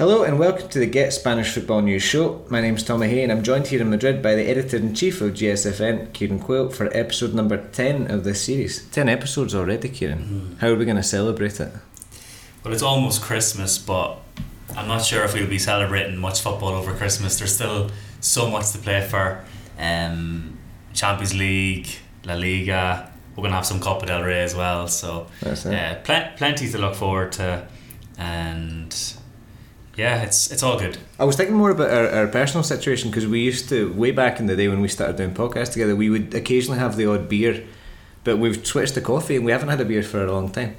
Hello and welcome to the Get Spanish Football News Show. My name's Tom Hay and I'm joined here in Madrid by the Editor-in-Chief of GSFN, Kieran Quill, for episode number 10 of this series. 10 episodes already, Kieran. How are we going to celebrate it? Well, it's almost Christmas, but I'm not sure if we'll be celebrating much football over Christmas. There's still so much to play for. Champions League, La Liga, we're going to have some Copa del Rey as well. So plenty to look forward to, and yeah, it's all good. I was thinking more about our personal situation, because we used to, way back in the day when we started doing podcasts together, we would occasionally have the odd beer, but we've switched to coffee and we haven't had a beer for a long time.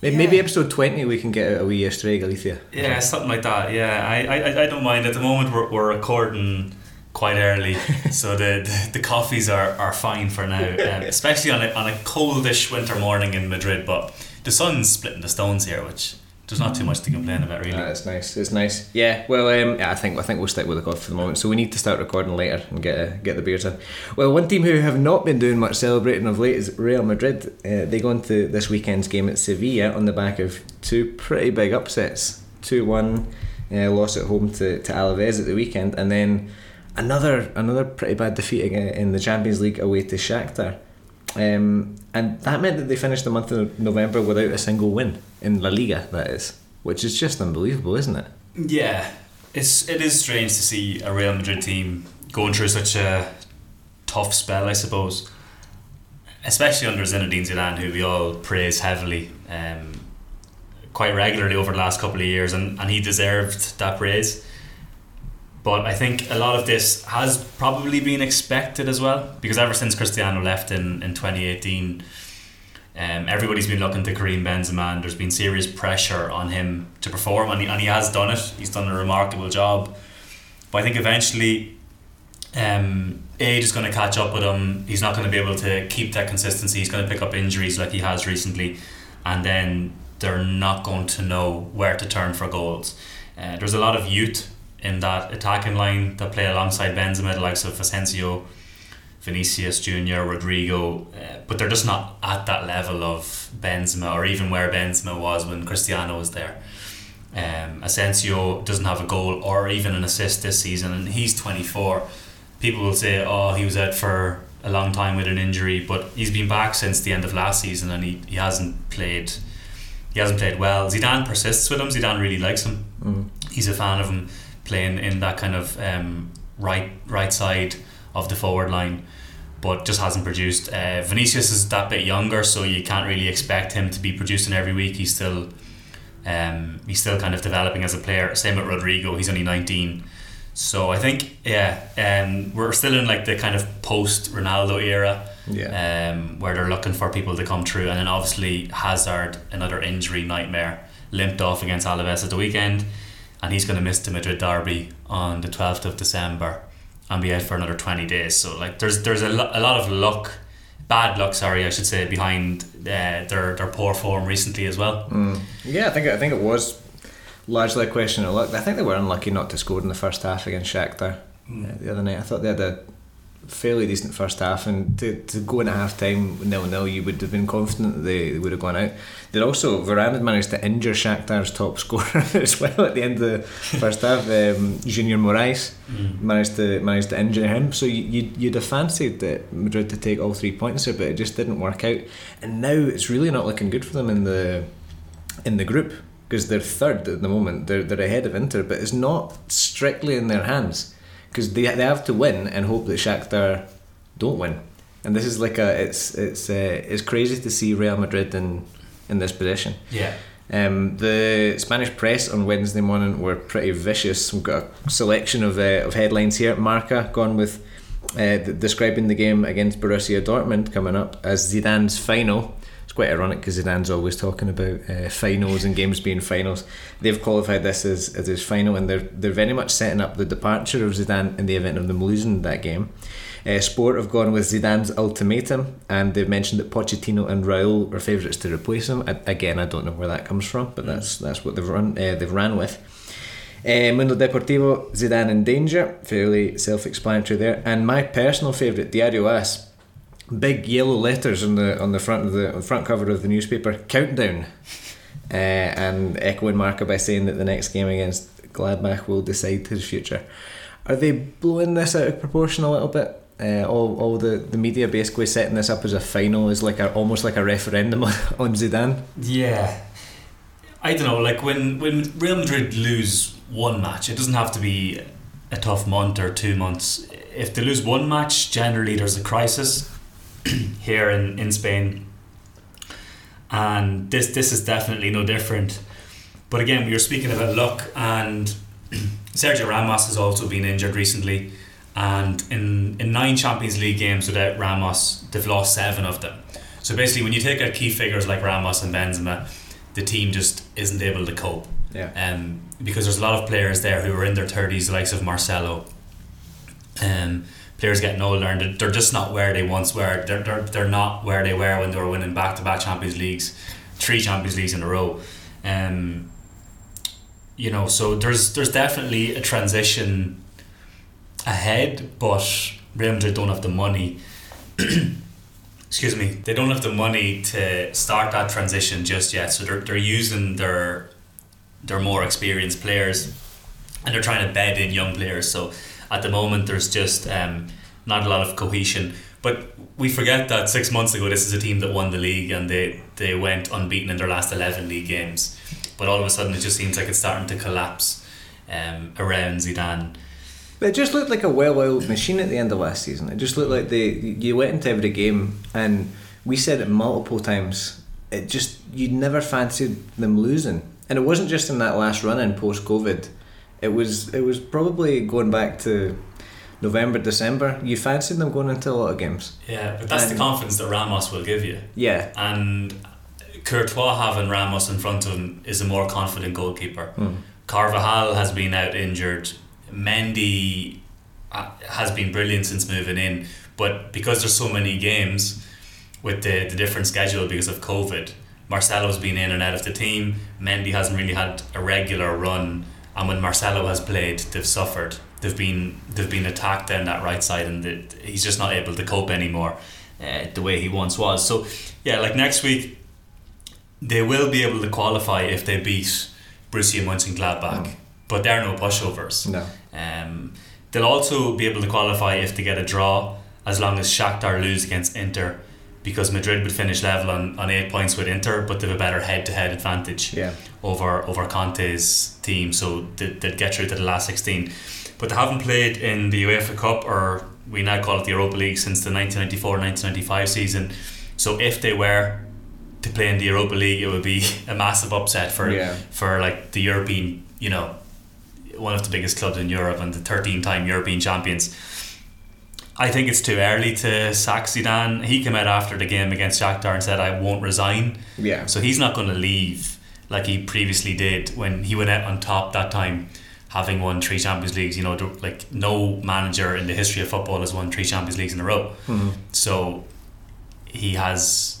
Maybe episode 20 we can get out a wee stray Galicia. Yeah, something like that. Yeah, I don't mind. At the moment we're recording quite early, so the coffees are fine for now, especially on a coldish winter morning in Madrid, but the sun's splitting the stones here, which there's not too much to complain about, really. It's nice. Yeah. Well, I think we'll stick with the coffee for the moment. So we need to start recording later and get the beers in. Well, one team who have not been doing much celebrating of late is Real Madrid. They go into this weekend's game at Sevilla on the back of two pretty big upsets. 2-1 loss at home to Alaves at the weekend, and then another pretty bad defeat in the Champions League away to Shakhtar. And that meant that they finished the month of November without a single win in La Liga, that is, which is just unbelievable, isn't it? Yeah, it is strange to see a Real Madrid team going through such a tough spell, I suppose, especially under Zinedine Zidane, who we all praise heavily quite regularly over the last couple of years, and he deserved that praise. But I think a lot of this has probably been expected as well, because ever since Cristiano left in 2018, everybody's been looking to Karim Benzema, and there's been serious pressure on him to perform, and he has done it. He's done a remarkable job. But I think eventually age is going to catch up with him. He's not going to be able to keep that consistency. He's going to pick up injuries like he has recently, and then they're not going to know where to turn for goals. There's a lot of youth in that attacking line that play alongside Benzema, the likes of Asensio, Vinicius Jr., Rodrigo, but they're just not at that level of Benzema, or even where Benzema was when Cristiano was there. Asensio doesn't have a goal or even an assist this season, and he's 24. People will say, oh, he was out for a long time with an injury, but he's been back since the end of last season, and he hasn't played. He hasn't played well. Zidane persists with him. Zidane really likes him. He's a fan of him, playing in that kind of right side of the forward line, but just hasn't produced. Vinicius is that bit younger, so you can't really expect him to be producing every week. He's still he's still kind of developing as a player. Same with Rodrigo, he's only 19. So I think we're still in like the kind of post Ronaldo era, where they're looking for people to come through. And then obviously Hazard, another injury nightmare, limped off against Alaves at the weekend, and he's going to miss the Madrid derby on the 12th of December and be out for another 20 days. So like there's a lot of bad luck, behind their poor form recently as well. Yeah, I think it was largely a question of luck. I think they were unlucky not to score in the first half against Shakhtar the other night. I thought they had a fairly decent first half, and to go in at half time 0-0, you would have been confident that they would have gone out. They'd also, Varane had managed to injure Shakhtar's top scorer as well at the end of the first half. Junior Moraes managed to injure him, so you'd have fancied that Madrid to take all 3 points here, but it just didn't work out. And now it's really not looking good for them in the group, because they're third at the moment. They're ahead of Inter, but it's not strictly in their hands, because they have to win and hope that Shakhtar don't win. And this is like it's crazy to see Real Madrid in this position. Yeah. The Spanish press on Wednesday morning were pretty vicious. We've got a selection of headlines here. Marca gone with describing the game against Borussia Dortmund coming up as Zidane's final. It's quite ironic because Zidane's always talking about finals and games being finals. They've qualified this as his final, and they're very much setting up the departure of Zidane in the event of them losing that game. Sport have gone with Zidane's ultimatum, and they've mentioned that Pochettino and Raul are favourites to replace him. Again, I don't know where that comes from, but that's what they've ran with. Mundo Deportivo, Zidane in danger, fairly self-explanatory there. And my personal favourite, Diario AS, big yellow letters on the front of the front cover of the newspaper, countdown, and echoing Marca by saying that the next game against Gladbach will decide his future. Are they blowing this out of proportion a little bit? All the media basically setting this up as a final is like almost like a referendum on Zidane. Yeah, I don't know. Like when Real Madrid lose one match, it doesn't have to be a tough month or 2 months. If they lose one match, generally there's a crisis here in Spain, and this is definitely no different. But again, we were speaking about luck, and Sergio Ramos has also been injured recently. And in 9 Champions League games without Ramos, they've lost 7 of them. So basically, when you take out key figures like Ramos and Benzema, the team just isn't able to cope. Yeah. Because there's a lot of players there who are in their 30s, the likes of Marcelo. Players getting older, and they're just not where they once were. They're not where they were when they were winning back-to-back Champions Leagues, 3 Champions Leagues in a row. So there's definitely a transition ahead, but Real Madrid don't have the money excuse me, they don't have the money to start that transition just yet, so they're using their more experienced players, and they're trying to bed in young players. So at the moment there's just not a lot of cohesion. But we forget that 6 months ago this is a team that won the league, and they went unbeaten in their last 11 league games, but all of a sudden it just seems like it's starting to collapse around Zidane. It just looked like a well-oiled machine at the end of last season. It just looked like you went into every game, and we said it multiple times, it just, you never fancied them losing. And it wasn't just in that last run-in post-COVID, it was probably going back to November, December. You fancied them going into a lot of games. Yeah, but that's the confidence that Ramos will give you. Yeah. And Courtois having Ramos in front of him is a more confident goalkeeper. Carvajal has been out injured. Mendy has been brilliant since moving in, but because there's so many games with the different schedule because of COVID, Marcelo's been in and out of the team. Mendy hasn't really had a regular run, and when Marcelo has played, they've suffered. They've been attacked down that right side, and he's just not able to cope anymore the way he once was. So yeah, like next week they will be able to qualify if they beat Borussia Mönchengladbach. But there are no pushovers. No. They'll also be able to qualify if they get a draw, as long as Shakhtar lose against Inter, because Madrid would finish level on 8 points with Inter, but they have a better head-to-head advantage over Conte's team, so they'd get through to the last 16. But they haven't played in the UEFA Cup, or we now call it the Europa League, since the 1994-1995 season. So if they were to play in the Europa League, it would be a massive upset for like the European, one of the biggest clubs in Europe and the 13-time European champions. I think it's too early to sack Zidane. He came out after the game against Shakhtar and said, "I won't resign." Yeah. So he's not going to leave like he previously did when he went out on top that time, having won 3 Champions Leagues. Like no manager in the history of football has won 3 Champions Leagues in a row. Mm-hmm. So he has,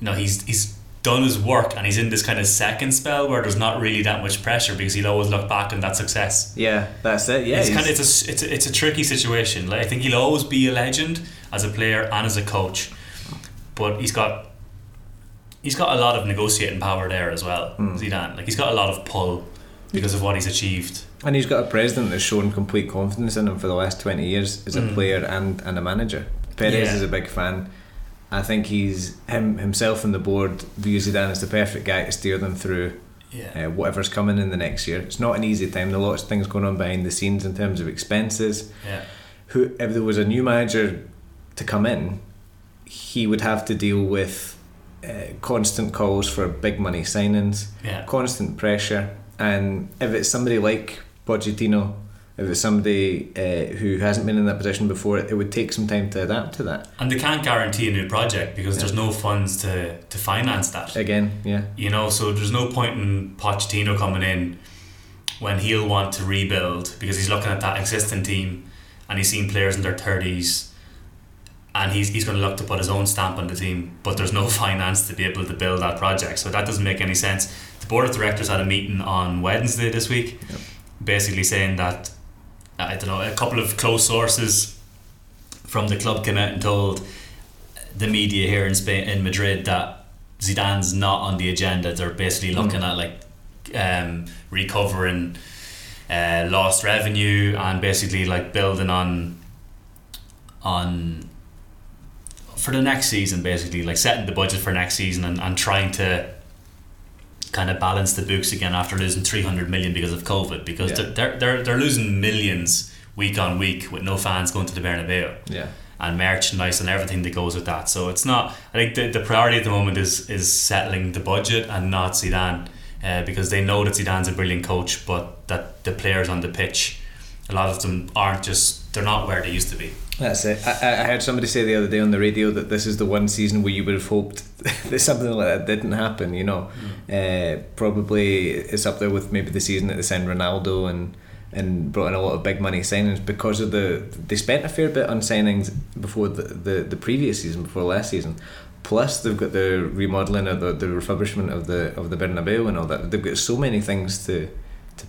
he's done his work, and he's in this kind of second spell where there's not really that much pressure because he'll always look back on that success. Yeah, that's it. Yeah, it's a tricky situation. Like, I think he'll always be a legend as a player and as a coach, but he's got a lot of negotiating power there as well. Zidane, he's got a lot of pull because of what he's achieved, and he's got a president that's shown complete confidence in him for the last 20 years as a player and a manager. Perez is a big fan. I think himself and the board view Zidane as the perfect guy to steer them through whatever's coming in the next year. It's not an easy time. There are lots of things going on behind the scenes in terms of expenses. Yeah. If there was a new manager to come in, he would have to deal with constant calls for big money signings, constant pressure. And if it's somebody like Pochettino, if it's somebody who hasn't been in that position before, it would take some time to adapt to that. And they can't guarantee a new project because there's no funds to finance that. Again, so there's no point in Pochettino coming in when he'll want to rebuild, because he's looking at that existing team and he's seen players in their 30s, and he's going to look to put his own stamp on the team, but there's no finance to be able to build that project. So that doesn't make any sense. The board of directors had a meeting on Wednesday this week, basically saying that, I don't know, a couple of close sources from the club came out and told the media here in Spain, in Madrid, that Zidane's not on the agenda. They're basically looking at recovering lost revenue, and basically like building on for the next season, basically like setting the budget for next season and trying to kind of balance the books again after losing 300 million because of COVID, because they're losing millions week on week with no fans going to the Bernabeu, and merchandise and everything that goes with that. So it's not, I think the priority at the moment is settling the budget and not Zidane, because they know that Zidane's a brilliant coach, but that the players on the pitch, a lot of them aren't just, they're not where they used to be. That's it. I heard somebody say the other day on the radio that this is the one season where you would have hoped that something like that didn't happen, you know. Probably it's up there with maybe the season that they signed Ronaldo and brought in a lot of big money signings, because of they spent a fair bit on signings before the previous season, before last season. Plus they've got the remodelling or the refurbishment of the Bernabeu and all that. They've got so many things to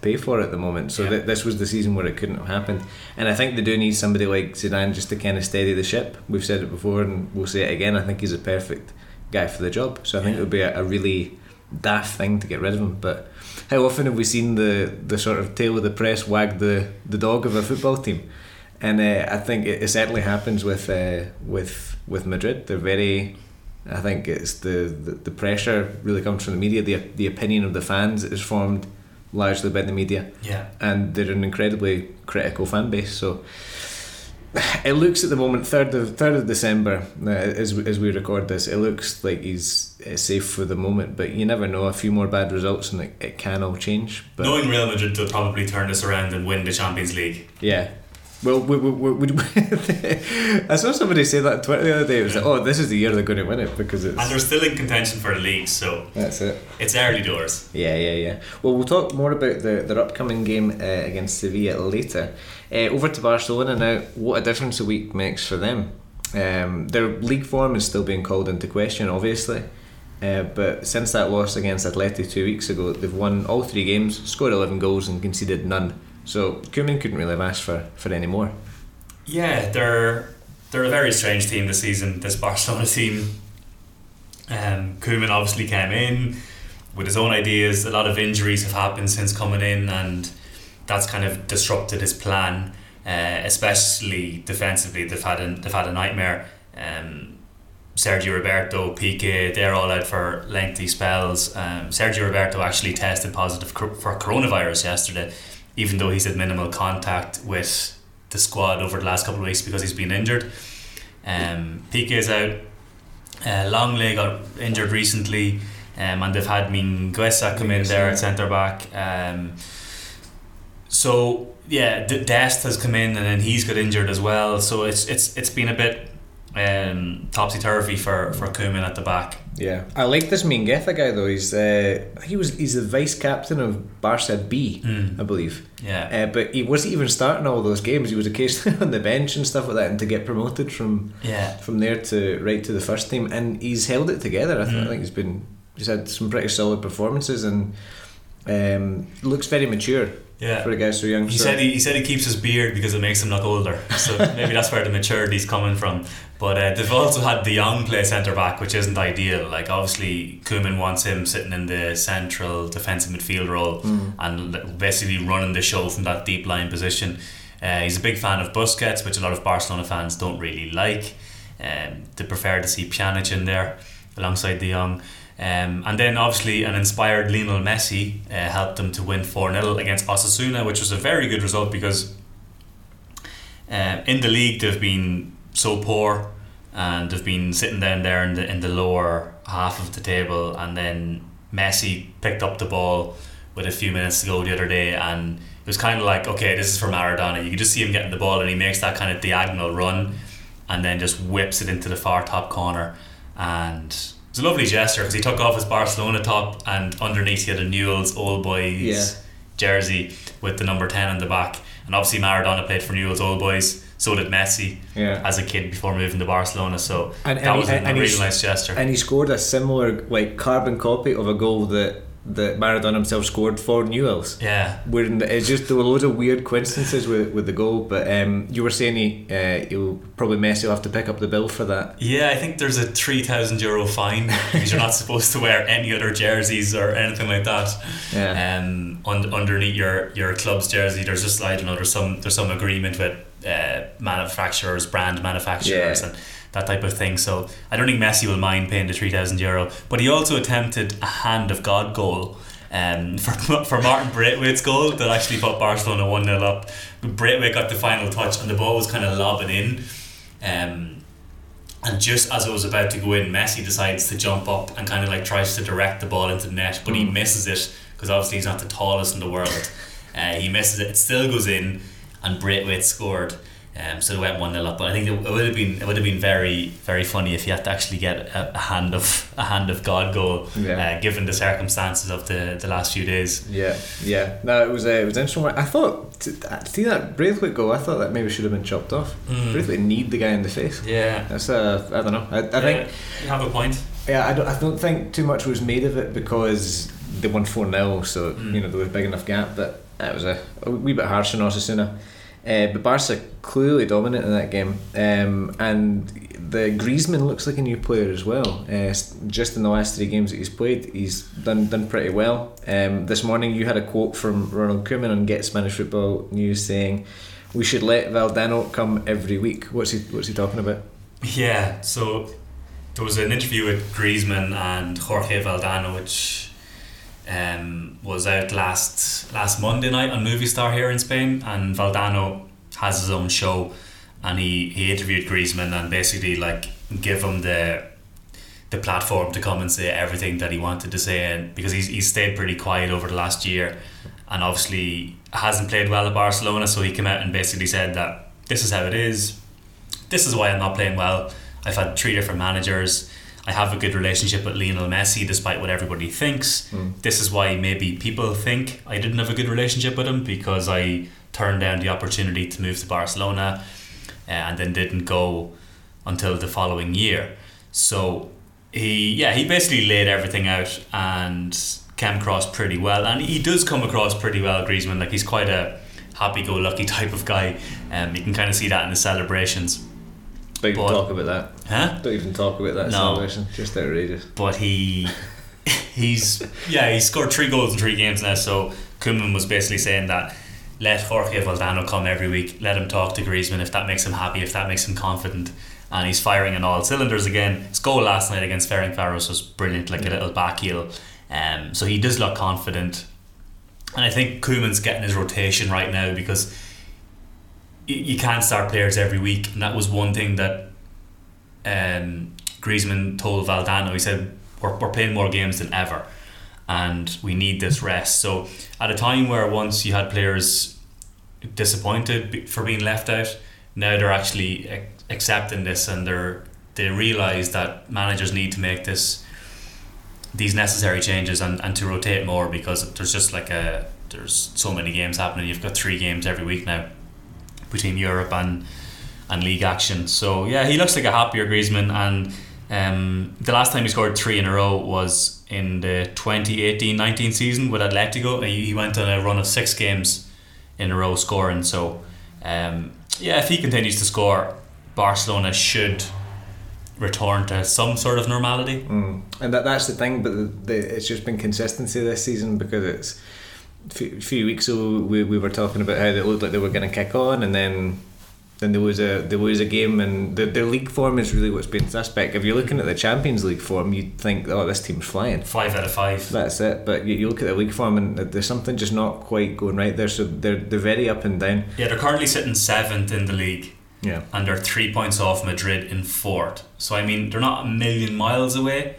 pay for at the moment, so this was the season where it couldn't have happened. And I think they do need somebody like Zidane just to kind of steady the ship. We've said it before and we'll say it again, I think he's a perfect guy for the job, so I think it would be a really daft thing to get rid of him. But how often have we seen the sort of tail of the press wag the dog of a football team? And I think it certainly happens with Madrid. They're very, I think it's the pressure really comes from the media. The opinion of the fans is formed largely by the media, and they're an incredibly critical fan base. So it looks at the moment, 3rd of December, as we record this, it looks like he's safe for the moment, but you never know, a few more bad results and it can all change. But knowing Real Madrid, they'll probably turn this around and win the Champions League. Well, I saw somebody say that on Twitter the other day. It was like, oh, this is the year they're going to win it, because it's... And they're still in contention for the league, so... That's it. It's early doors. Yeah. Well, we'll talk more about their upcoming game against Sevilla later. Over to Barcelona now. What a difference a week makes for them. Their league form is still being called into question, obviously. But since that loss against Atletico 2 weeks ago, they've won all three games, scored 11 goals and conceded none. So Koeman couldn't really have asked for any more. Yeah, they're a very strange team this season, this Barcelona team. Koeman obviously came in with his own ideas. A lot of injuries have happened since coming in, and that's kind of disrupted his plan, especially defensively. They've had a nightmare. Sergio Roberto, Pique, they're all out for lengthy spells. Sergio Roberto actually tested positive for coronavirus yesterday, even though he's had minimal contact with the squad over the last couple of weeks because he's been injured. Pique is out. Longley got injured recently, and they've had Mingueza come in there at centre-back. So, yeah, Dest has come in and then he's got injured as well. So it's been a bit topsy-turvy for Koeman at the back. Yeah, I like this Mingueza guy though. He's the vice captain of Barca B, I believe. Yeah. But he wasn't even starting all those games. He was occasionally on the bench and stuff like that, and to get promoted from there to right to the first team, and he's held it together. I think he's had some pretty solid performances, and looks very mature. Yeah. For a guy so young. He said he keeps his beard because it makes him look older. So maybe that's where the maturity's coming from. But they've also had De Jong play centre back, which isn't ideal. Like obviously Koeman wants him sitting in the central defensive midfield role and basically running the show from that deep line position. He's a big fan of Busquets, which a lot of Barcelona fans don't really like. They prefer to see Pjanic in there alongside De Jong. And then obviously an inspired Lionel Messi helped them to win 4-0 against Osasuna, which was a very good result because in the league they've been so poor and they've been sitting down there in the lower half of the table, and then Messi picked up the ball with a few minutes to go the other day, and it was kind of like, okay, this is for Maradona. You could just see him getting the ball and he makes that kind of diagonal run and then just whips it into the far top corner, and it's a lovely gesture because he took off his Barcelona top and underneath he had a Newell's Old Boys jersey with the number 10 on the back. And obviously Maradona played for Newell's Old Boys, so did Messi as a kid before moving to Barcelona. So that was a really nice gesture. And he scored a similar like carbon copy of a goal that that Maradona himself scored for Newell's. Yeah. It's just there were loads of weird coincidences with the goal, but you were saying he'll probably Messi will have to pick up the bill for that. Yeah, I think there's a €3,000 fine because you're not supposed to wear any other jerseys or anything like that. Yeah. Underneath your club's jersey, there's just, I don't know, there's some agreement with brand manufacturers, yeah, and that type of thing. So I don't think Messi will mind paying the €3,000, but he also attempted a hand of God goal for Martin Breitwaite's goal that actually put Barcelona 1-0 up. Breitwaite got the final touch and the ball was kind of lobbing in, and just as it was about to go in, Messi decides to jump up and kind of like tries to direct the ball into the net, but he misses it because obviously he's not the tallest in the world. He misses it, it still goes in, and Breitwaite scored. So they went 1-0 up, but I think it would have been very, very funny if he had to actually get a hand of God goal, yeah, given the circumstances of the last few days. Yeah, yeah. No, it was interesting. I thought see that Breitwaite goal, I thought that maybe should have been chopped off. Breitwaite kneed the guy in the face. Yeah, that's I don't know. I think you have a point. Yeah, I don't think too much was made of it because they won 4-0, so you know there was a big enough gap, but that was a wee bit harsh on Osasuna. But Barca clearly dominant in that game, and the Griezmann looks like a new player as well. Just in the last three games that he's played, he's done pretty well. This morning you had a quote from Ronald Koeman on Get Spanish Football News saying, "We should let Valdano come every week." What's he talking about? Yeah, so there was an interview with Griezmann and Jorge Valdano, which was out last Monday night on Movistar here in Spain, and Valdano has his own show, and he interviewed Griezmann and basically like give him the platform to come and say everything that he wanted to say, and because he's stayed pretty quiet over the last year and obviously hasn't played well at Barcelona, so he came out and basically said that this is how it is, this is why I'm not playing well, I've had three different managers, I have a good relationship with Lionel Messi despite what everybody thinks. This is why maybe people think I didn't have a good relationship with him, because I turned down the opportunity to move to Barcelona and then didn't go until the following year. So he basically laid everything out and came across pretty well, and he does come across pretty well, Griezmann. Like, he's quite a happy-go-lucky type of guy, and you can kind of see that in the celebrations. Don't even talk about that. Huh? Don't even talk about that celebration. Just outrageous. But he's scored 3 goals in 3 games now, so Koeman was basically saying that let Jorge Valdano come every week, let him talk to Griezmann if that makes him happy, if that makes him confident, and he's firing on all cylinders again. His goal last night against Ferencváros was brilliant, like a little back heel. So he does look confident. And I think Koeman's getting his rotation right now, because you can't start players every week, and that was one thing that Griezmann told Valdano. He said, we're playing more games than ever and we need this rest. So at a time where once you had players disappointed for being left out, now they're actually accepting this, and they realise that managers need to make these necessary changes and to rotate more, because there's just like there's so many games happening. You've got 3 games every week now between Europe and league action. So yeah, he looks like a happier Griezmann, and the last time he scored 3 in a row was in the 2018-19 season with Atletico. He went on a run of 6 games in a row scoring, so if he continues to score, Barcelona should return to some sort of normality. And that's the thing, but it's just been consistency this season, because it's a few weeks ago we were talking about how they looked like they were going to kick on, and then there was a game, and their league form is really what's been suspect. If you're looking at the Champions League form, you'd think, oh, this team's flying, 5 out of 5, that's it, but you look at the league form and there's something just not quite going right there. So they're very up and down. Yeah, they're currently sitting 7th in the league, yeah, and they're 3 points off Madrid in 4th, so I mean they're not a million miles away,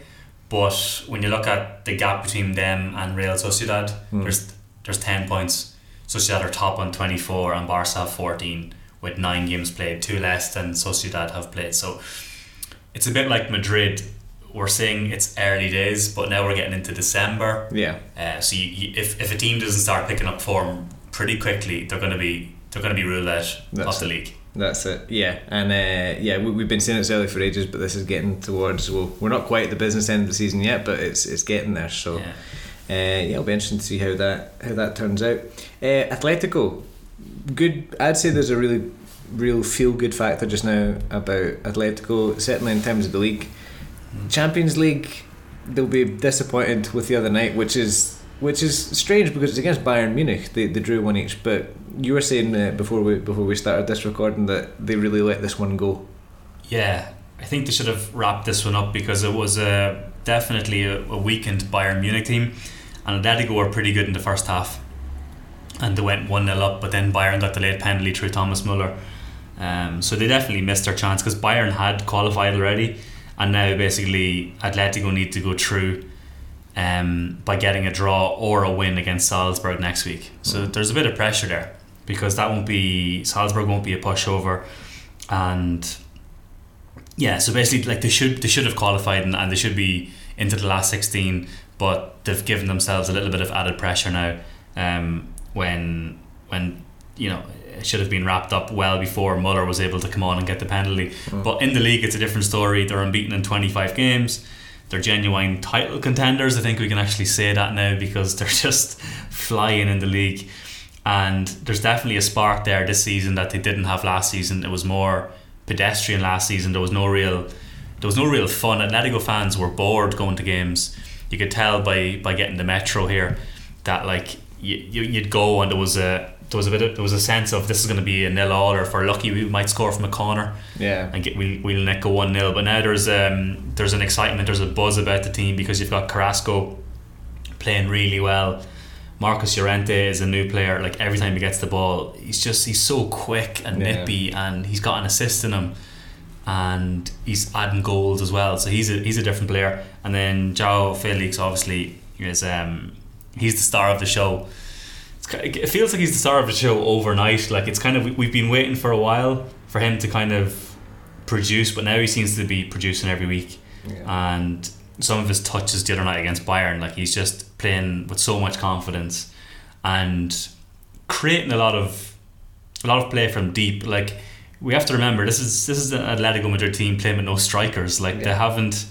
but when you look at the gap between them and Real Sociedad, there's 10 points. Sociedad are top on 24 and Barca have 14 with 9 games played, 2 less than Sociedad have played. So it's a bit like Madrid. We're saying it's early days, but now we're getting into December. Yeah. So if a team doesn't start picking up form pretty quickly, they're going to be ruled out of the league. That's it. Yeah, and we've been saying it's early for ages, but this is getting towards. Well, we're not quite at the business end of the season yet, but it's getting there. So. Yeah. It'll be interesting to see how that turns out. Atletico, good. I'd say there's a really real feel good factor just now about Atletico, certainly in terms of the league. Champions League, they'll be disappointed with the other night, which is strange because it's against Bayern Munich. They drew 1-1, but you were saying before we started this recording that they really let this one go. Yeah, I think they should have wrapped this one up because it was definitely a weakened Bayern Munich team, and Atletico were pretty good in the first half, and they went 1-0 up, but then Bayern got the late penalty through Thomas Müller, so they definitely missed their chance because Bayern had qualified already, and now basically Atletico need to go through by getting a draw or a win against Salzburg next week. So there's a bit of pressure there because Salzburg won't be a pushover, and yeah, so basically like they should have qualified and they should be into the last 16, but they've given themselves a little bit of added pressure now when you know it should have been wrapped up well before Müller was able to come on and get the penalty. But in the league it's a different story. They're unbeaten in 25 games. They're genuine title contenders. I think we can actually say that now because they're just flying in the league, and there's definitely a spark there this season that they didn't have last season. It was more pedestrian last season. There was no real fun. Atletico fans were bored going to games. You could tell by getting the metro here that like you'd go and there was a sense of this is going to be a 0-0, or if we're lucky we might score from a corner. Yeah, and we'll net go 1-0. But now there's an excitement, there's a buzz about the team because you've got Carrasco playing really well. Marcus Llorente is a new player. Like every time he gets the ball, he's so quick and nippy, and he's got an assist in him, and he's adding goals as well. So he's a different player. And then João Felix obviously is he's the star of the show. It feels like he's the star of the show overnight. Like it's kind of, we've been waiting for a while for him to kind of produce, but now he seems to be producing every week. Yeah. And some of his touches the other night against Bayern, like he's just playing with so much confidence and creating a lot of play from deep. Like we have to remember, this is an Atletico Madrid team playing with no strikers. Like they haven't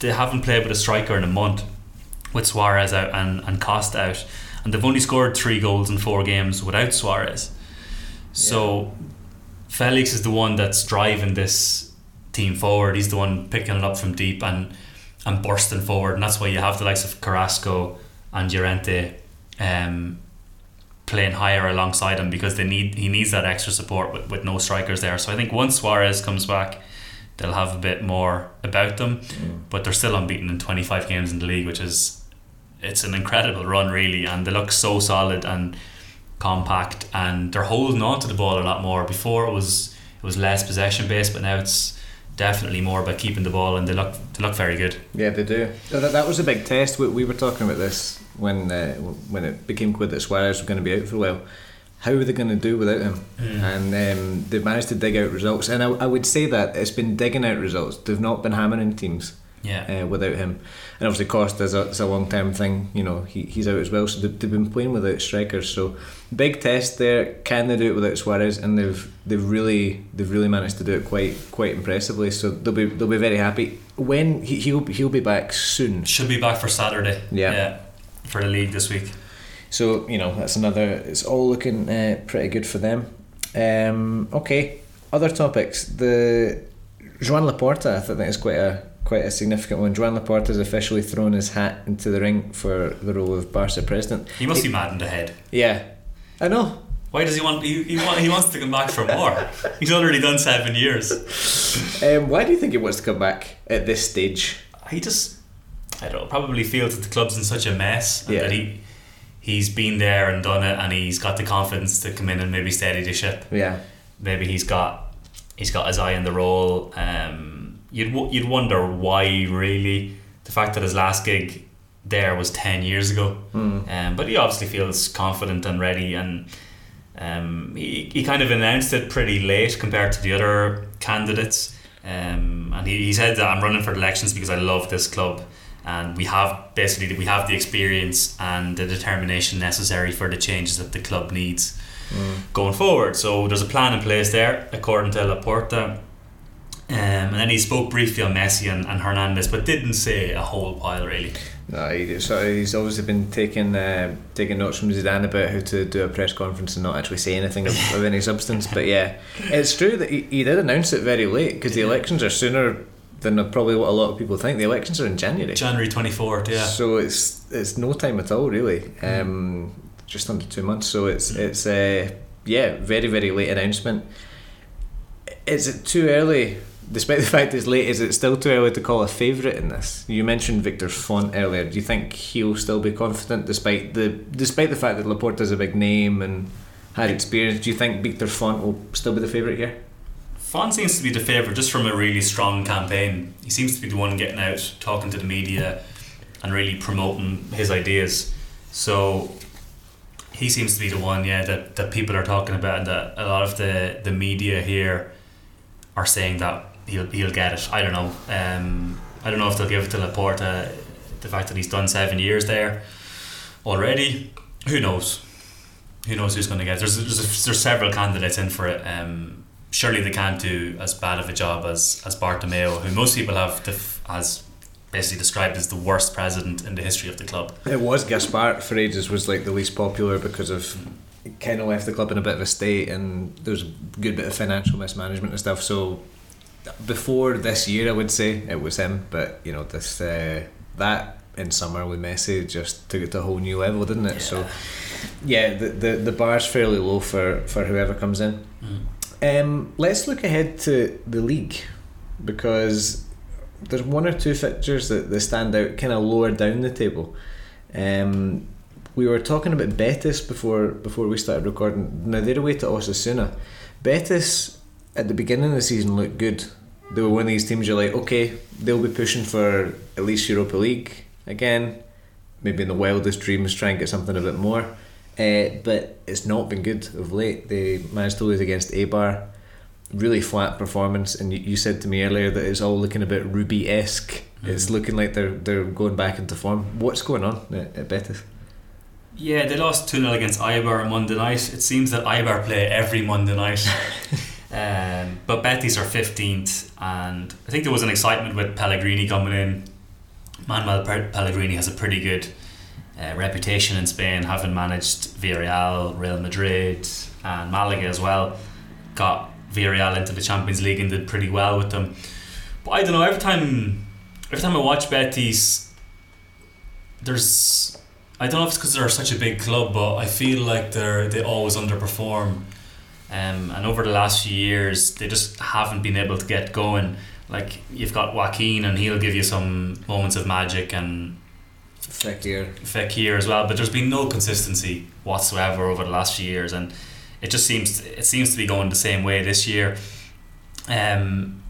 played with a striker in a month, with Suarez out and Costa out. And they've only scored 3 goals in 4 games without Suarez. So Felix is the one that's driving this team forward. He's the one picking it up from deep and bursting forward. And that's why you have the likes of Carrasco and Llorente playing higher alongside him, because he needs that extra support with no strikers there. So I think once Suarez comes back, they'll have a bit more about them. But they're still unbeaten in 25 games in the league, which is... it's an incredible run really, and they look so solid and compact, and they're holding on to the ball a lot more. Before it was less possession based, but now it's definitely more about keeping the ball, and they look very good. Yeah, they do. That was a big test. We were talking about this when it became clear that Suarez was going to be out for a while. How are they going to do without him? And they've managed to dig out results, and I would say that it's been digging out results. They've not been hammering teams without him. And obviously Costa is a long term thing, you know, he's out as well, so they've been playing without strikers. So big test there. Can they do it without Suarez? And they've really managed to do it quite impressively, so they'll be very happy when he'll be back soon. Should be back for Saturday for the league this week, so you know that's another, it's all looking pretty good for them. Okay, other topics. The Joan Laporta, I think, is quite a significant one. Joan Laporta has officially thrown his hat into the ring for the role of Barca president. He must be mad in the head. Yeah, I know. Why does he want? He wants to come back for more. He's already done 7 years. Why do you think he wants to come back at this stage? He just, I don't know, probably feels that the club's in such a mess, and that he's been there and done it, and he's got the confidence to come in and maybe steady the ship. Yeah, maybe he's got his eye on the role. You'd wonder why, really. The fact that his last gig there was 10 years ago. But he obviously feels confident and ready, and he kind of announced it pretty late compared to the other candidates, and he said that I'm running for elections because I love this club, and we have the experience and the determination necessary for the changes that the club needs going forward. So there's a plan in place there, according to Laporta. And then he spoke briefly on Messi and Hernandez, but didn't say a whole pile really. No, he's obviously been taking notes from Zidane about how to do a press conference and not actually say anything of any substance. But yeah, it's true that he did announce it very late, because the elections are sooner than probably what a lot of people think. The elections are in January. January 24th, yeah. So it's no time at all, really. Just under 2 months. So it's very, very late announcement. Is it too early? Despite the fact it's late, is it still too early to call a favourite in this? You mentioned Victor Font earlier. Do you think he'll still be confident despite the fact that Laporta's a big name and had experience? Do you think Victor Font will still be the favourite here? Font seems to be the favourite just from a really strong campaign. He seems to be the one getting out, talking to the media and really promoting his ideas. So he seems to be the one, that people are talking about, and that a lot of the media here are saying that he'll get it. I don't know. I don't know if they'll give it to Laporta, the fact that he's done 7 years there already. Who knows? Who knows who's going to get it? There's several candidates in for it. Surely they can't do as bad of a job as Bartomeu, who most people have as basically described as the worst president in the history of the club. It was Gaspar for ages, was like the least popular because of kind of left the club in a bit of a state, and there's a good bit of financial mismanagement and stuff. So before this year, I would say it was him, but this that in summer with Messi just took it to a whole new level, didn't it? Yeah. So the bar's fairly low for whoever comes in. Let's look ahead to the league, because there's one or two fixtures that stand out kind of lower down the table. We were talking about Betis before we started recording. Now, they're away to Osasuna. Betis at the beginning of the season looked good. They were one of these teams you're like, okay, they'll be pushing for at least Europa League again, maybe in the wildest dreams try and get something a bit more, but it's not been good of late. They managed to lose against Eibar, really flat performance, and you said to me earlier that it's all looking a bit Ruby-esque. It's looking like they're going back into form. What's going on at Betis? Yeah, they lost 2-0 against Eibar on Monday night. It seems that Eibar play every Monday night. But Betis are 15th, and I think there was an excitement with Pellegrini coming in. Manuel Pellegrini has a pretty good reputation in Spain, having managed Villarreal, Real Madrid and Malaga as well. Got Villarreal into the Champions League and did pretty well with them. But I don't know, every time I watch Betis, I don't know if it's because they're such a big club, but I feel like they always underperform. And over the last few years, they just haven't been able to get going. Like, you've got Joaquin, and he'll give you some moments of magic, and Fekir as well. But there's been no consistency whatsoever over the last few years, and it just seems to be going the same way this year. And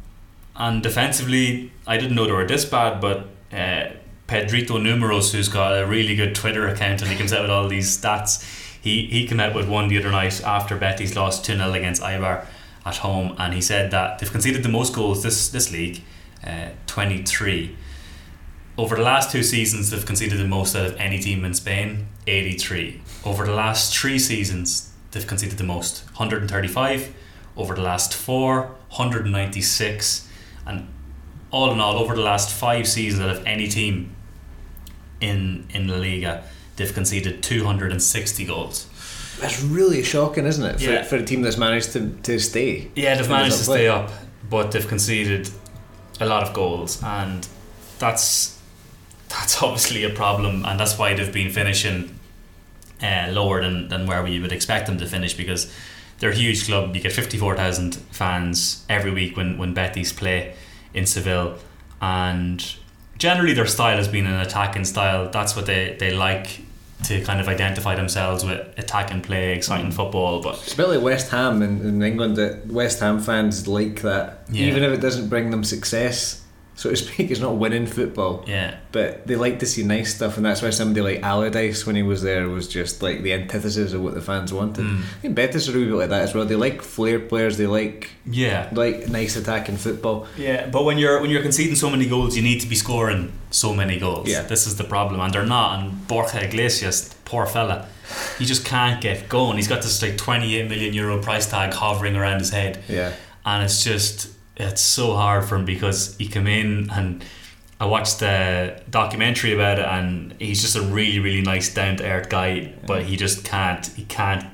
defensively, I didn't know they were this bad, but Pedrito Numeros, who's got a really good Twitter account and he comes out with all these stats, he came out with one the other night after Betis lost 2-0 against Eibar at home, and he said that they've conceded the most goals this league, 23. Over the last two seasons, they've conceded the most out of any team in Spain, 83. Over the last three seasons, they've conceded the most, 135. Over the last four, 196. And all in all, over the last five seasons, out of any team in La Liga, they've conceded 260 goals. That's really shocking, isn't it? For a team that's managed to stay. Yeah, they've managed to stay up, but they've conceded a lot of goals, and that's obviously a problem, and that's why they've been finishing lower than where we would expect them to finish, because they're a huge club. You get 54,000 fans every week when Betis play in Seville, and generally their style has been an attacking style. That's what they like to kind of identify themselves with, attack and play, exciting football. But it's a bit like West Ham in England, that West Ham fans like that, even if it doesn't bring them success, so to speak. It's not winning football, but they like to see nice stuff, and that's why somebody like Allardyce, when he was there, was just like the antithesis of what the fans wanted. I think Betis are a wee bit like that as well. They like flair players, they like nice attacking football, but when you're conceding so many goals, you need to be scoring so many goals. This is the problem, and they're not. And Borja Iglesias, poor fella, he just can't get going. He's got this like 28 million euro price tag hovering around his head, and it's so hard for him, because he came in and I watched a documentary about it, and he's just a really, really nice, down-to-earth guy, but he just can't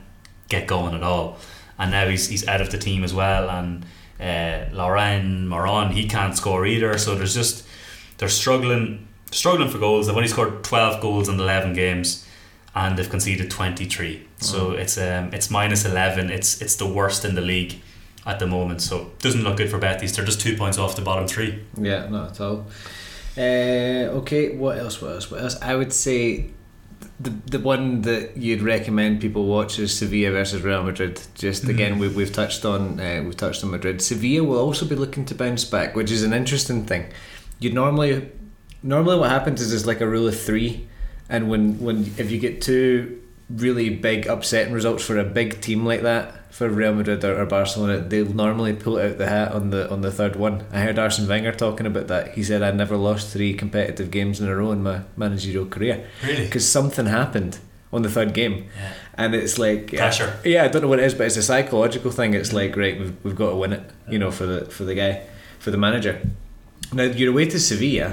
get going at all. And now he's out of the team as well, and Laurent Moron, he can't score either. So there's just, they're struggling for goals. They've only scored 12 goals in 11 games, and they've conceded 23. So it's -11. It's the worst in the league at the moment. So it doesn't look good for Betis. They're just 2 points off the bottom three. Yeah, not at all. Okay, what else? I would say the one that you'd recommend people watch is Sevilla versus Real Madrid. Just again, we've touched on Madrid. Sevilla will also be looking to bounce back, which is an interesting thing. You'd normally what happens is there's like a rule of three, and if you get two really big upsetting results for a big team like that, for Real Madrid or Barcelona, they'll normally pull out the hat on the third one. I heard Arsene Wenger talking about that. He said, "I've never lost three competitive games in a row in my managerial career." Really? Because something happened on the third game. Yeah. And it's like pressure. Yeah, I don't know what it is, but it's a psychological thing. It's like, right, we've got to win it, you know, for the guy, for the manager. Now you're away to Sevilla,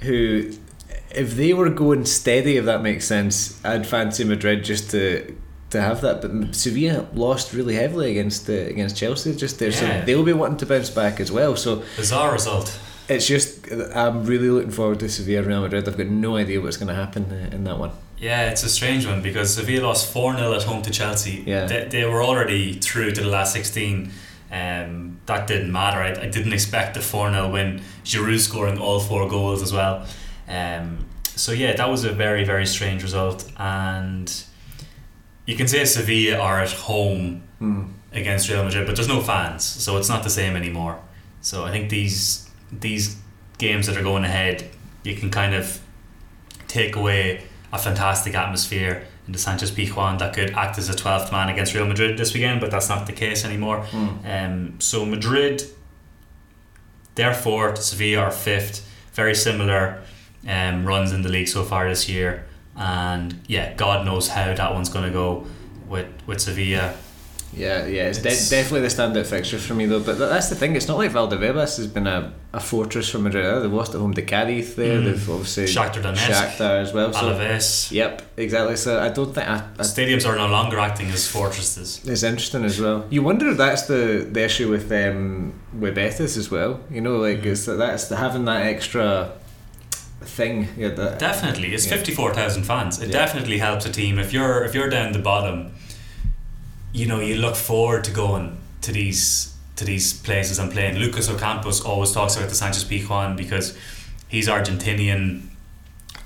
who, if they were going steady, if that makes sense, I'd fancy Madrid just to have that, but Sevilla lost really heavily against Chelsea just there, so they'll be wanting to bounce back as well. So bizarre result. It's just, I'm really looking forward to Sevilla Real Madrid. I've got no idea what's going to happen in that one. Yeah, it's a strange one because Sevilla lost 4-0 at home to Chelsea. Yeah, they were already through to the last 16. That didn't matter. I didn't expect the 4-0 win. Giroud scoring all four goals as well. So yeah, that was a very, very strange result. And you can say Sevilla are at home against Real Madrid, but there's no fans, so it's not the same anymore. So I think these games that are going ahead, you can kind of take away a fantastic atmosphere in the Sánchez-Pizjuán that could act as a 12th man against Real Madrid this weekend, but that's not the case anymore. So Madrid, they're fourth, Sevilla are fifth. Very similar runs in the league so far this year. And yeah, God knows how that one's going to go with Sevilla. Yeah, it's definitely the standout fixture for me though. But that's the thing, it's not like Valdebebas has been a fortress for Madrid. They've lost at home to Cadiz there. They've obviously Shakhtar as well. So, Alaves. Yep, exactly. So I don't think stadiums are no longer acting as fortresses. It's interesting as well. You wonder if that's the issue with Betis as well. You know, like that's having that extra thing. Yeah, definitely, it's 54,000 fans. It definitely helps a team. If you're down the bottom, you know, you look forward to going to these places and playing. Lucas Ocampos always talks about the Sánchez-Pizjuán because he's Argentinian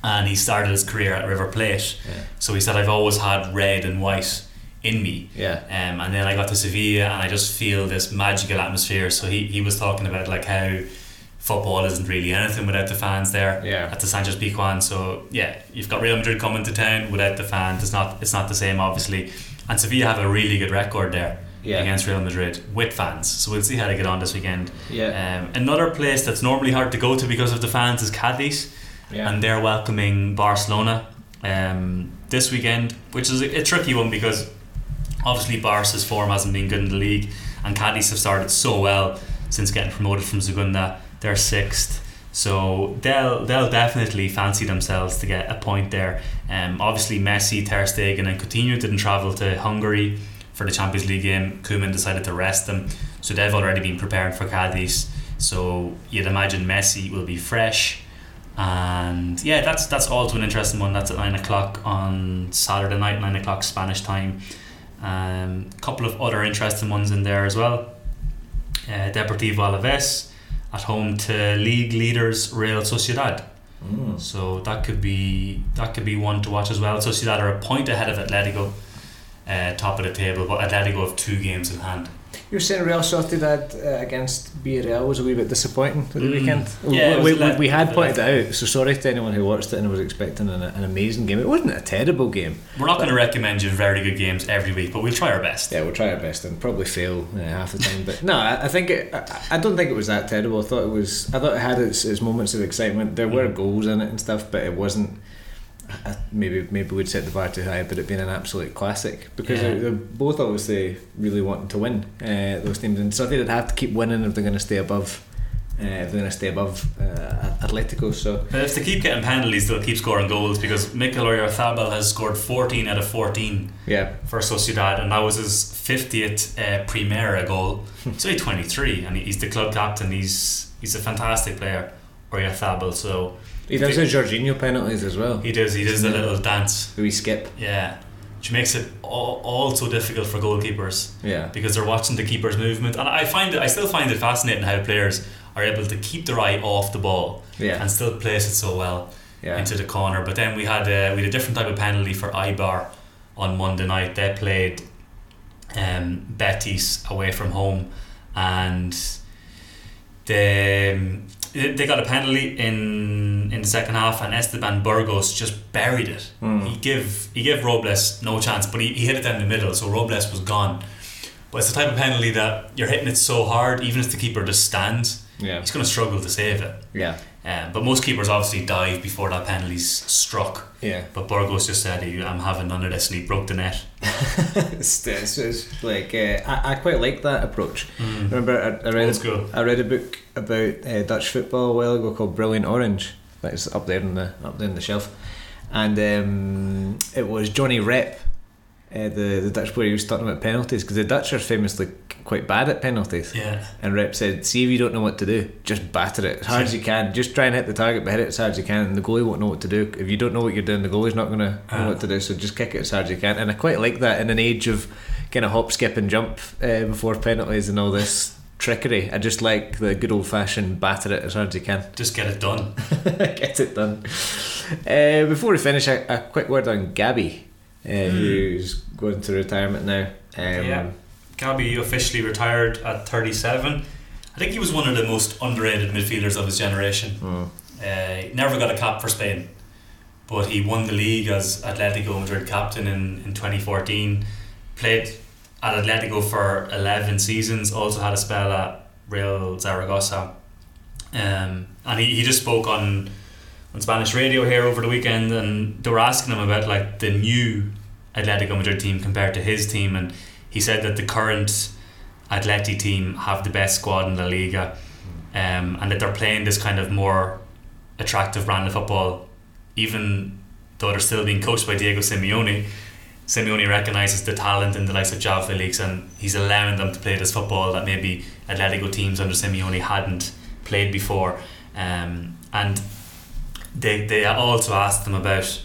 and he started his career at River Plate. Yeah. So he said, "I've always had red and white in me." Yeah. And then I got to Sevilla and I just feel this magical atmosphere. So he was talking about like how football isn't really anything without the fans there at the Sánchez-Pizjuán. So yeah, you've got Real Madrid coming to town without the fans. It's not the same, obviously. And Sevilla have a really good record there against Real Madrid with fans. So we'll see how they get on this weekend. Yeah. Another place that's normally hard to go to because of the fans is Cadiz, and they're welcoming Barcelona this weekend, which is a tricky one because obviously Barca's form hasn't been good in the league, and Cadiz have started so well since getting promoted from Segunda. They're sixth, so they'll definitely fancy themselves to get a point there. Obviously Messi, Ter Stegen and Coutinho didn't travel to Hungary for the Champions League game. Koeman decided to rest them, so they've already been preparing for Cadiz. So you'd imagine Messi will be fresh, and yeah, that's also an interesting one. That's at 9:00 on Saturday night, 9:00 Spanish time. A couple of other interesting ones in there as well. Deportivo Alaves at home to league leaders Real Sociedad, so that could be one to watch as well. Sociedad are a point ahead of Atletico, top of the table, but Atletico have 2 games in hand. You're saying Real Sociedad against Villarreal was a wee bit disappointing for the weekend. Yeah, we had pointed it out, so sorry to anyone who watched it and was expecting an amazing game. It wasn't a terrible game. We're not going to recommend you very good games every week, but we'll try our best. Yeah, we'll try our best and probably fail half the time. But no, I don't think it was that terrible. I thought it had its moments of excitement. There were goals in it and stuff, but it wasn't. Maybe we'd set the bar too high, but it'd been an absolute classic because they're both obviously really wanting to win, those teams, and something they'd have to keep winning if they're going to stay above They're going to stay above Atletico. So but if they keep getting penalties, they'll keep scoring goals, because Mikel Oyarzabal has scored 14 out of 14 for Sociedad, and that was his 50th Primera goal. He's only 23 and he's the club captain. He's a fantastic player, Oyarzabal. So he does the Jorginho penalties as well. He does a little dance we skip, which makes it all so difficult for goalkeepers, because they're watching the keeper's movement. And I still find it fascinating how players are able to keep their eye off the ball and still place it so well into the corner. But then we had a different type of penalty for Eibar on Monday night. They played Betis away from home, and they got a penalty in the second half, and Esteban Burgos just buried it. He gave Robles no chance, but he hit it down the middle, so Robles was gone. But it's the type of penalty that you're hitting it so hard, even if the keeper just stands, he's going to struggle to save it. But most keepers obviously dive before that penalty's struck. But Burgos just said, I'm having none of this, and he broke the net. I quite like that approach. Remember I read a book about Dutch football a while ago called Brilliant Orange. It's up there on the shelf, and it was Johnny Rep, the Dutch player, he was talking about penalties, because the Dutch are famously quite bad at penalties. And Rep said, see, if you don't know what to do, just batter it as hard as you can. Just try and hit the target, but hit it as hard as you can, and the goalie won't know what to do. If you don't know what you're doing, the goalie's not going to know what to do, so just kick it as hard as you can. And I quite like that in an age of kind of hop, skip and jump before penalties and all this trickery. I just like the good old fashioned batter it as hard as you can. Just get it done. Before we finish, a quick word on Gabby, who's going to retirement now. Gabby officially retired at 37. I think he was one of the most underrated midfielders of his generation. He never got a cap for Spain, but he won the league as Atletico Madrid captain in 2014. Played at Atletico for 11 seasons, also had a spell at Real Zaragoza, and he just spoke on Spanish radio here over the weekend, and they were asking him about the new Atletico Madrid team compared to his team, and he said that the current Atleti team have the best squad in La Liga, and that they're playing this kind of more attractive brand of football, even though they're still being coached by Diego Simeone. Simeone recognises the talent in the likes of João Felix, and he's allowing them to play this football that maybe Atletico teams under Simeone hadn't played before. And they also asked him about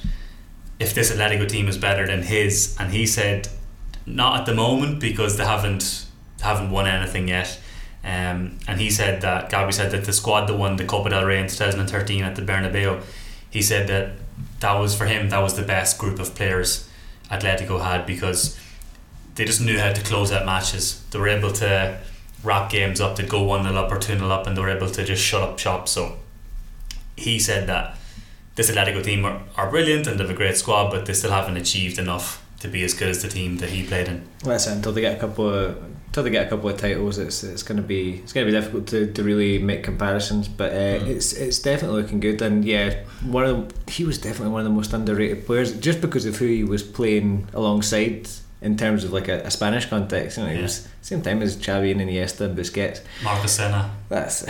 if this Atletico team is better than his, and he said not at the moment, because they haven't won anything yet. And he said that Gabby said that the squad that won the Copa del Rey in 2013 at the Bernabeu, he said that was, for him, that was the best group of players Atletico had, because they just knew how to close out matches. They were able to wrap games up. They'd go 1-0 up or 2-0 up, and they were able to just shut up shop. So he said that this Atletico team are brilliant and they have a great squad, but they still haven't achieved enough to be as good as the team that he played in. Well, that's it. Until they get a couple of titles, it's going to be difficult to really make comparisons. But it's definitely looking good. And he was definitely one of the most underrated players, just because of who he was playing alongside in terms of a Spanish context. He was same time as Xavi and Iniesta and Busquets. Marcos Senna. That's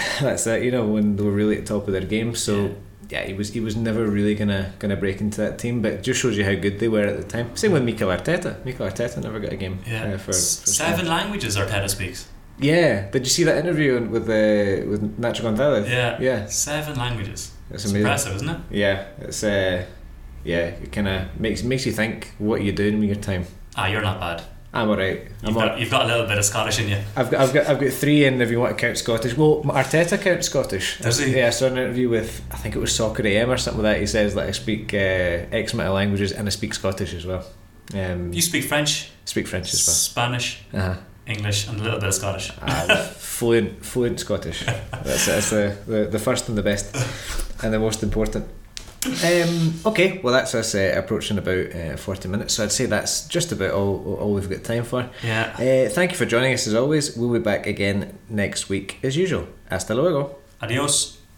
it. When they were really at the top of their game. So. He was never really gonna break into that team, but it just shows you how good they were at the time. Same with Mikel Arteta. Mikel Arteta never got a game. For 7 languages Arteta speaks. Yeah, did you see that interview with Nacho Gonzalez? Yeah. 7 languages. It's impressive, isn't it? Yeah, it kind of makes you think what you're doing with your time. You're not bad. I'm alright. You've got a little bit of Scottish in you. I've got 3 in if you want to count Scottish. Well, Arteta counts Scottish. Does he? Yeah, I saw an interview with, I think it was Soccer AM or something like that. He says that I speak X amount of languages, and I speak Scottish as well. You speak French? Speak French as well. Spanish, English, and a little bit of Scottish. Fluent Scottish. That's the first and the best, and the most important. Okay, well, that's us approaching about 40 minutes, so I'd say that's just about all we've got time for. Thank you for joining us as always. We'll be back again next week as usual. Hasta luego. Adios.